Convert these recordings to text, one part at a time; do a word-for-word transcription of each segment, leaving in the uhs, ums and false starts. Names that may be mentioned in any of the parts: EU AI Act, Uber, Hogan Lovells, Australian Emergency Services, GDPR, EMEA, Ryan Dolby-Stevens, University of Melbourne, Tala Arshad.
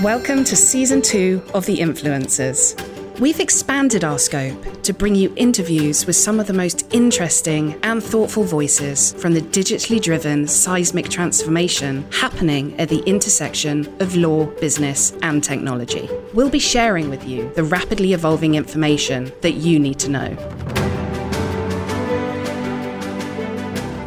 Welcome to Season two of The Influencers. We've expanded our scope to bring you interviews with some of the most interesting and thoughtful voices from the digitally driven seismic transformation happening at the intersection of law, business, and technology. We'll be sharing with you the rapidly evolving information that you need to know.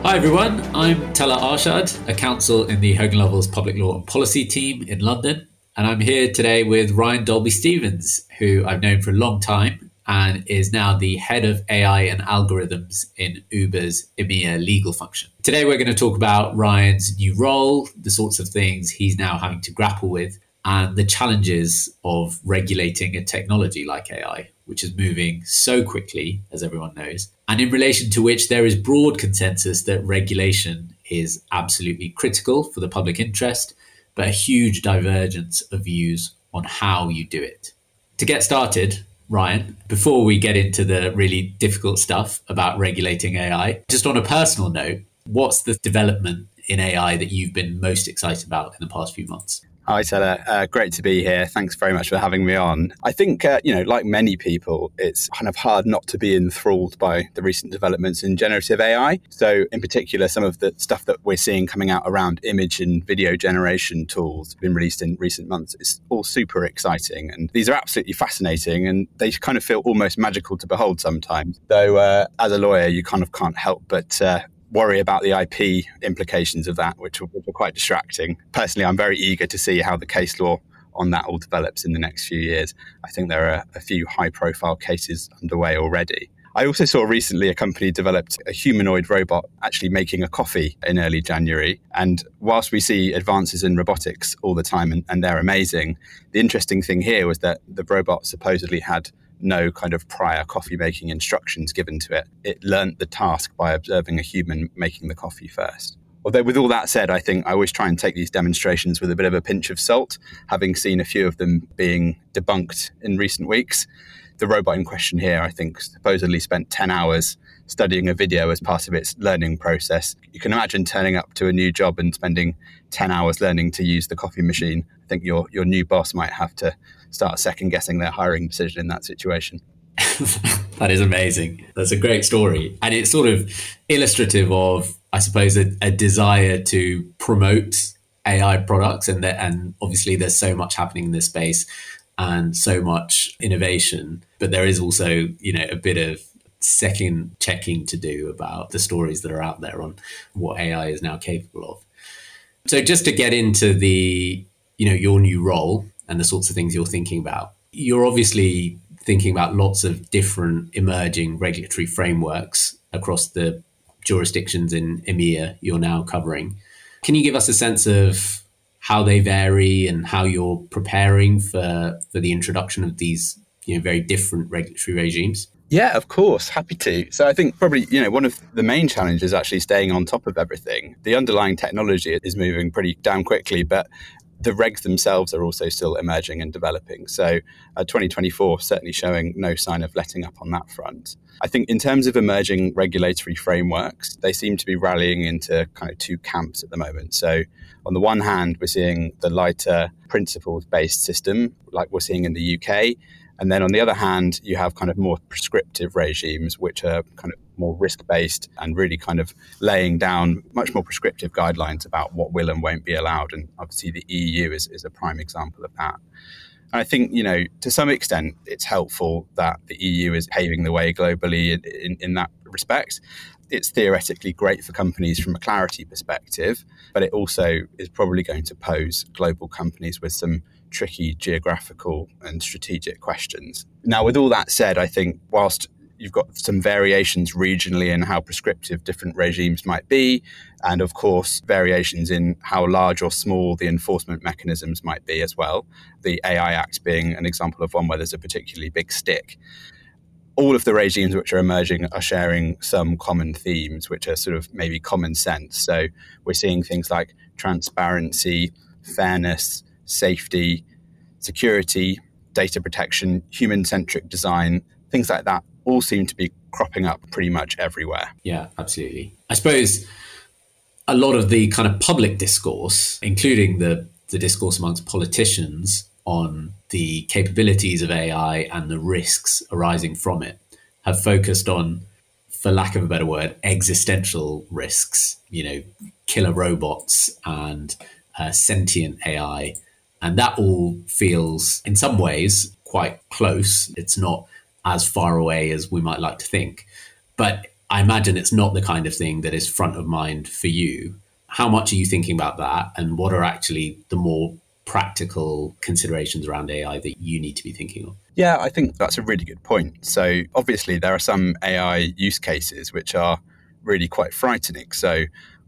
Hi everyone, I'm Tala Arshad, a counsel in the Hogan Lovells Public Law and Policy team in London. And I'm here today with Ryan Dolby-Stevens, who I've known for a long time and is now the head of A I and algorithms in Uber's EMEA legal function. Today, we're going to talk about Ryan's new role, the sorts of things he's now having to grapple with, and the challenges of regulating a technology like A I, which is moving so quickly, as everyone knows, and in relation to which there is broad consensus that regulation is absolutely critical for the public interest, but a huge divergence of views on how you do it. To get started, Ryan, before we get into the really difficult stuff about regulating A I, just on a personal note, what's the development in A I that you've been most excited about in the past few months? Hi, Tala. Uh, great to be here. Thanks very much for having me on. I think, uh, you know, like many people, it's kind of hard not to be enthralled by the recent developments in generative A I. So in particular, some of the stuff that we're seeing coming out around image and video generation tools been released in recent months. It's all super exciting. And these are absolutely fascinating. And they kind of feel almost magical to behold sometimes. Though uh, as a lawyer, you kind of can't help but Uh, worry about the I P implications of that, which were, which were quite distracting. Personally, I'm very eager to see how the case law on that all develops in the next few years. I think there are a few high-profile cases underway already. I also saw recently a company developed a humanoid robot actually making a coffee in early January. And whilst we see advances in robotics all the time, and, and they're amazing, the interesting thing here was that the robot supposedly had no kind of prior coffee making instructions given to it. It learnt the task by observing a human making the coffee first. Although with all that said, I think I always try and take these demonstrations with a bit of a pinch of salt, having seen a few of them being debunked in recent weeks. The robot in question here, I think, supposedly spent ten hours studying a video as part of its learning process. You can imagine turning up to a new job and spending ten hours learning to use the coffee machine. I think your your new boss might have to start second-guessing their hiring decision in that situation. That is amazing. That's a great story. And it's sort of illustrative of, I suppose, a, a desire to promote A I products. And, the, and obviously, there's so much happening in this space and so much innovation. But there is also, you know, a bit of second checking to do about the stories that are out there on what A I is now capable of. So just to get into the, you know, your new role and the sorts of things you're thinking about, you're obviously thinking about lots of different emerging regulatory frameworks across the jurisdictions in EMEA you're now covering. Can you give us a sense of how they vary and how you're preparing for, for the introduction of these, you know, very different regulatory regimes? Yeah, of course. Happy to. So I think probably, you know, one of the main challenges is actually staying on top of everything. The underlying technology is moving pretty damn quickly, but the regs themselves are also still emerging and developing. So uh, twenty twenty-four certainly showing no sign of letting up on that front. I think in terms of emerging regulatory frameworks, they seem to be rallying into kind of two camps at the moment. So on the one hand, we're seeing the lighter principles-based system like we're seeing in the U K. And then on the other hand, you have kind of more prescriptive regimes, which are kind of more risk-based and really kind of laying down much more prescriptive guidelines about what will and won't be allowed. And obviously the E U is, is a prime example of that. And I think, you know, to some extent, it's helpful that the E U is paving the way globally in, in, in that respect. It's theoretically great for companies from a clarity perspective, but it also is probably going to pose global companies with some tricky geographical and strategic questions. Now, with all that said, I think whilst you've got some variations regionally in how prescriptive different regimes might be, and of course, variations in how large or small the enforcement mechanisms might be as well, the A I Act being an example of one where there's a particularly big stick. All of the regimes which are emerging are sharing some common themes, which are sort of maybe common sense. So we're seeing things like transparency, fairness, safety, security, data protection, human-centric design, things like that all seem to be cropping up pretty much everywhere. Yeah, absolutely. I suppose a lot of the kind of public discourse, including the the discourse amongst politicians on the capabilities of A I and the risks arising from it have focused on, for lack of a better word, existential risks, you know, killer robots and uh, sentient A I. And that all feels, in some ways, quite close. It's not as far away as we might like to think. But I imagine it's not the kind of thing that is front of mind for you. How much are you thinking about that? And what are actually the more practical considerations around A I that you need to be thinking of? Yeah, I think that's a really good point. So obviously there are some A I use cases which are really quite frightening. So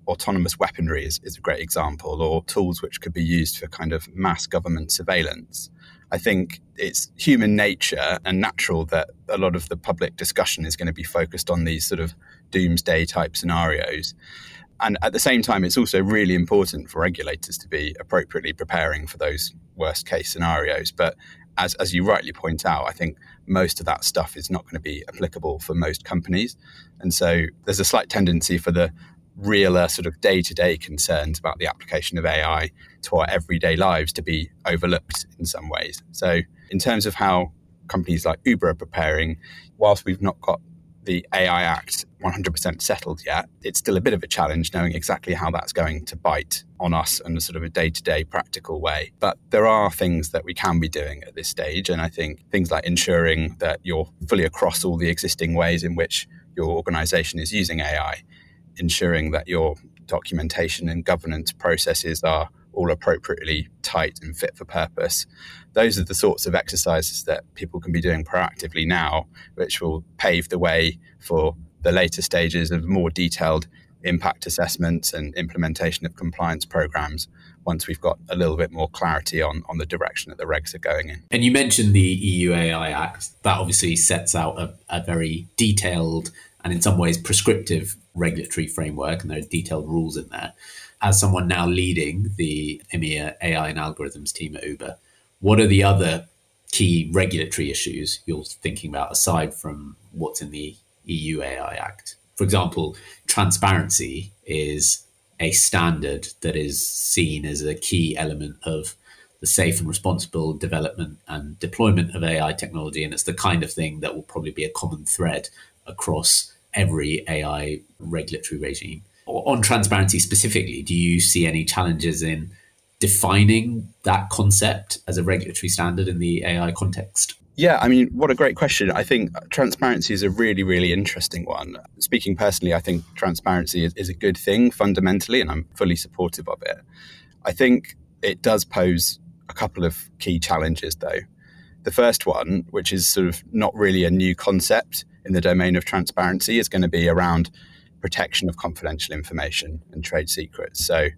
autonomous weaponry is, is a great example, or tools which could be used for kind of mass government surveillance. I think it's human nature and natural that a lot of the public discussion is going to be focused on these sort of doomsday type scenarios. And at the same time, it's also really important for regulators to be appropriately preparing for those worst case scenarios. But as, as you rightly point out, I think most of that stuff is not going to be applicable for most companies. And so there's a slight tendency for the realer sort of day-to-day concerns about the application of A I to our everyday lives to be overlooked in some ways. So in terms of how companies like Uber are preparing, whilst we've not got the A I Act one hundred percent settled yet, it's still a bit of a challenge knowing exactly how that's going to bite on us in a sort of a day-to-day practical way. But there are things that we can be doing at this stage. And I think things like ensuring that you're fully across all the existing ways in which your organization is using A I, ensuring that your documentation and governance processes are all appropriately tight and fit for purpose. Those are the sorts of exercises that people can be doing proactively now, which will pave the way for the later stages of more detailed impact assessments and implementation of compliance programs once we've got a little bit more clarity on, on the direction that the regs are going in. And you mentioned the E U A I Act. That obviously sets out a, a very detailed and in some ways prescriptive regulatory framework, and there are detailed rules in there. As someone now leading the EMEA A I and algorithms team at Uber, what are the other key regulatory issues you're thinking about aside from what's in the E U A I Act? For example, transparency is a standard that is seen as a key element of the safe and responsible development and deployment of A I technology, and it's the kind of thing that will probably be a common thread across every A I regulatory regime. On transparency specifically, do you see any challenges in defining that concept as a regulatory standard in the A I context? Yeah, I mean, what a great question. I think transparency is a really, really interesting one. Speaking personally, I think transparency is, is a good thing fundamentally, and I'm fully supportive of it. I think it does pose a couple of key challenges, though. The first one, which is sort of not really a new concept in the domain of transparency, is going to be around protection of confidential information and trade secrets. So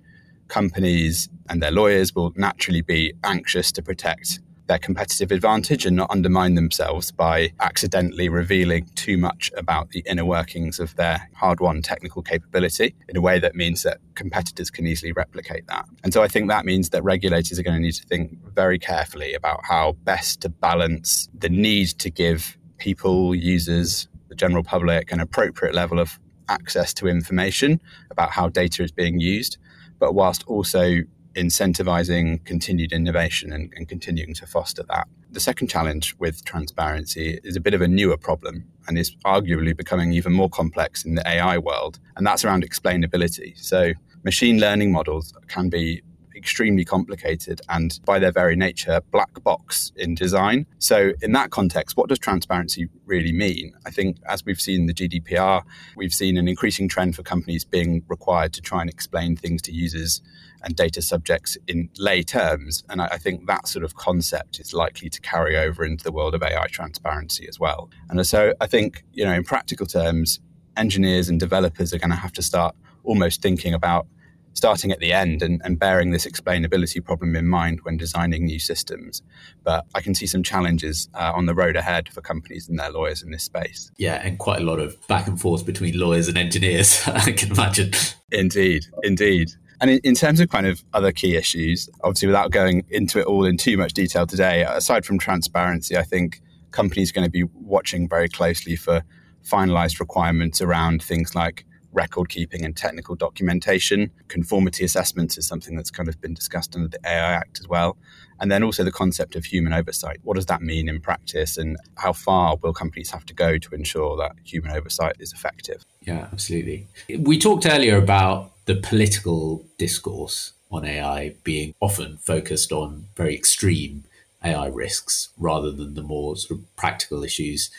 companies and their lawyers will naturally be anxious to protect their competitive advantage and not undermine themselves by accidentally revealing too much about the inner workings of their hard-won technical capability in a way that means that competitors can easily replicate that. And so I think that means that regulators are going to need to think very carefully about how best to balance the need to give people, users, the general public, an appropriate level of access to information about how data is being used, but whilst also incentivizing continued innovation and, and continuing to foster that. The second challenge with transparency is a bit of a newer problem and is arguably becoming even more complex in the A I world, and that's around explainability. So machine learning models can be extremely complicated and by their very nature black box in design. So in that context, what does transparency really mean? I think as we've seen the G D P R, we've seen an increasing trend for companies being required to try and explain things to users and data subjects in lay terms. And I think that sort of concept is likely to carry over into the world of A I transparency as well. And so I think, you know, in practical terms, engineers and developers are going to have to start almost thinking about starting at the end and, and bearing this explainability problem in mind when designing new systems. But I can see some challenges uh, on the road ahead for companies and their lawyers in this space. Yeah, and quite a lot of back and forth between lawyers and engineers, I can imagine. Indeed, indeed. And in, in terms of kind of other key issues, obviously without going into it all in too much detail today, aside from transparency, I think companies are going to be watching very closely for finalised requirements around things like record keeping and technical documentation. Conformity assessments is something that's kind of been discussed under the A I Act as well. And then also the concept of human oversight. What does that mean in practice, and how far will companies have to go to ensure that human oversight is effective? Yeah, absolutely. We talked earlier about the political discourse on A I being often focused on very extreme A I risks rather than the more sort of practical issues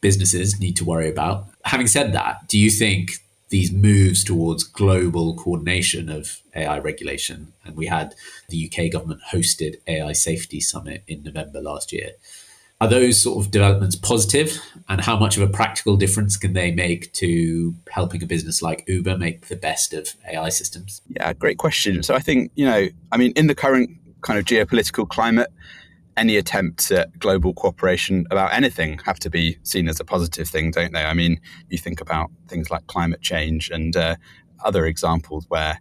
businesses need to worry about. Having said that, do you think these moves towards global coordination of A I regulation, and we had the U K government hosted A I Safety Summit in November last year, are those sort of developments positive, and how much of a practical difference can they make to helping a business like Uber make the best of A I systems? Yeah, great question. So I think, you know, I mean, in the current kind of geopolitical climate, any attempts at global cooperation about anything have to be seen as a positive thing, don't they? I mean, you think about things like climate change and uh, other examples where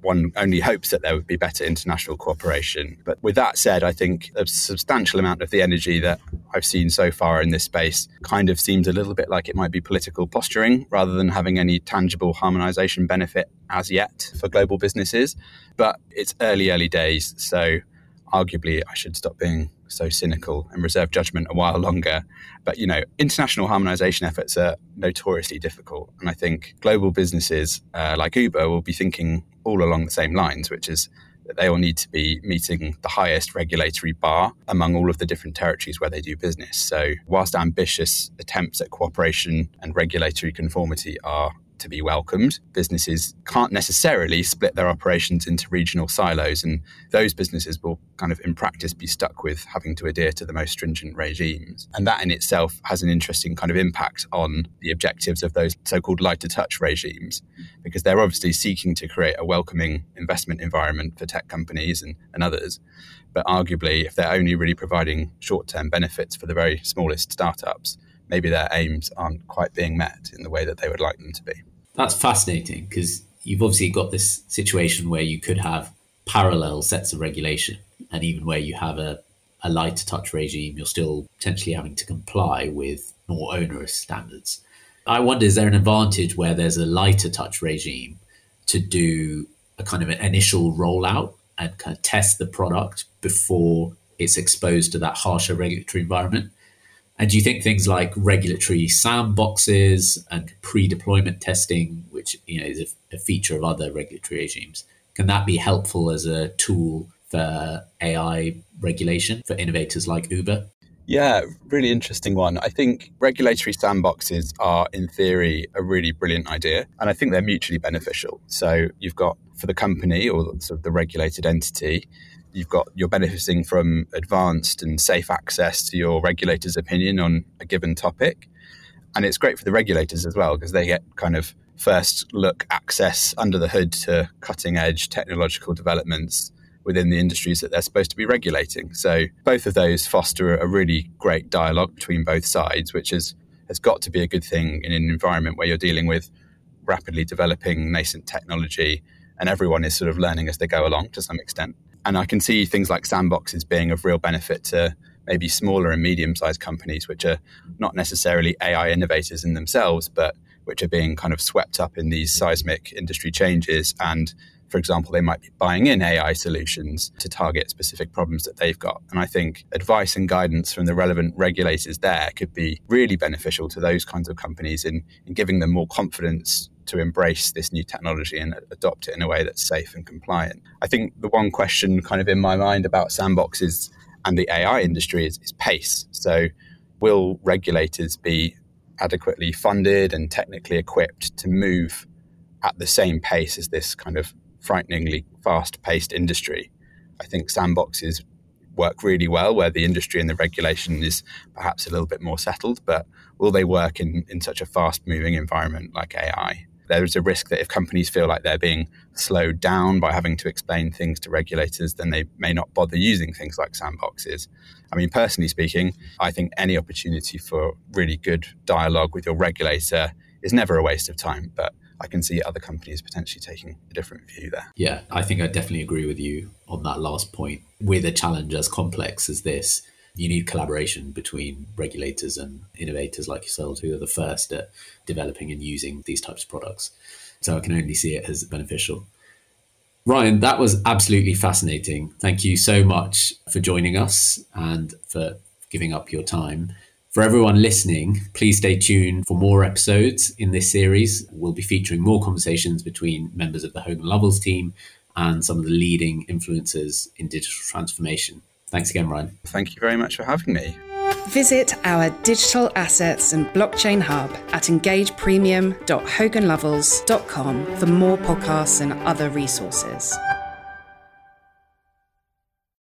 one only hopes that there would be better international cooperation. But with that said, I think a substantial amount of the energy that I've seen so far in this space kind of seems a little bit like it might be political posturing rather than having any tangible harmonization benefit as yet for global businesses. But it's early, early days, so arguably, I should stop being so cynical and reserve judgment a while longer. But, you know, international harmonization efforts are notoriously difficult. And I think global businesses uh, like Uber will be thinking all along the same lines, which is that they will need to be meeting the highest regulatory bar among all of the different territories where they do business. So whilst ambitious attempts at cooperation and regulatory conformity are to be welcomed, businesses can't necessarily split their operations into regional silos, and those businesses will kind of in practice be stuck with having to adhere to the most stringent regimes. And that in itself has an interesting kind of impact on the objectives of those so-called lighter touch regimes, because they're obviously seeking to create a welcoming investment environment for tech companies and, and others. But arguably, if they're only really providing short-term benefits for the very smallest startups, maybe their aims aren't quite being met in the way that they would like them to be. That's fascinating, because you've obviously got this situation where you could have parallel sets of regulation, and even where you have a, a lighter touch regime, you're still potentially having to comply with more onerous standards. I wonder, is there an advantage where there's a lighter touch regime to do a kind of an initial rollout and kind of test the product before it's exposed to that harsher regulatory environment? And do you think things like regulatory sandboxes and pre-deployment testing, which you know is a, a feature of other regulatory regimes, can that be helpful as a tool for A I regulation for innovators like Uber? Yeah, really interesting one. I think regulatory sandboxes are, in theory, a really brilliant idea, and I think they're mutually beneficial. So you've got, for the company or sort of the regulated entity, You've got, you're benefiting from advanced and safe access to your regulator's opinion on a given topic. And it's great for the regulators as well, because they get kind of first look access under the hood to cutting edge technological developments within the industries that they're supposed to be regulating. So both of those foster a really great dialogue between both sides, which is, has got to be a good thing in an environment where you're dealing with rapidly developing nascent technology and everyone is sort of learning as they go along to some extent. And I can see things like sandboxes being of real benefit to maybe smaller and medium-sized companies, which are not necessarily A I innovators in themselves, but which are being kind of swept up in these seismic industry changes. And, for example, they might be buying in A I solutions to target specific problems that they've got. And I think advice and guidance from the relevant regulators there could be really beneficial to those kinds of companies in, in giving them more confidence to embrace this new technology and adopt it in a way that's safe and compliant. I think the one question kind of in my mind about sandboxes and the A I industry is, is pace. So will regulators be adequately funded and technically equipped to move at the same pace as this kind of frighteningly fast-paced industry? I think sandboxes work really well where the industry and the regulation is perhaps a little bit more settled, but will they work in, in such a fast-moving environment like A I? There is a risk that if companies feel like they're being slowed down by having to explain things to regulators, then they may not bother using things like sandboxes. I mean, personally speaking, I think any opportunity for really good dialogue with your regulator is never a waste of time, but I can see other companies potentially taking a different view there. Yeah, I think I definitely agree with you on that last point. With a challenge as complex as this, you need collaboration between regulators and innovators like yourselves, who are the first at developing and using these types of products. So I can only see it as beneficial. Ryan, that was absolutely fascinating. Thank you so much for joining us and for giving up your time. For everyone listening, please stay tuned for more episodes in this series. We'll be featuring more conversations between members of the Hogan Lovells team and some of the leading influencers in digital transformation. Thanks again, Ryan. Thank you very much for having me. Visit our digital assets and blockchain hub at engage premium dot hogan lovells dot com for more podcasts and other resources.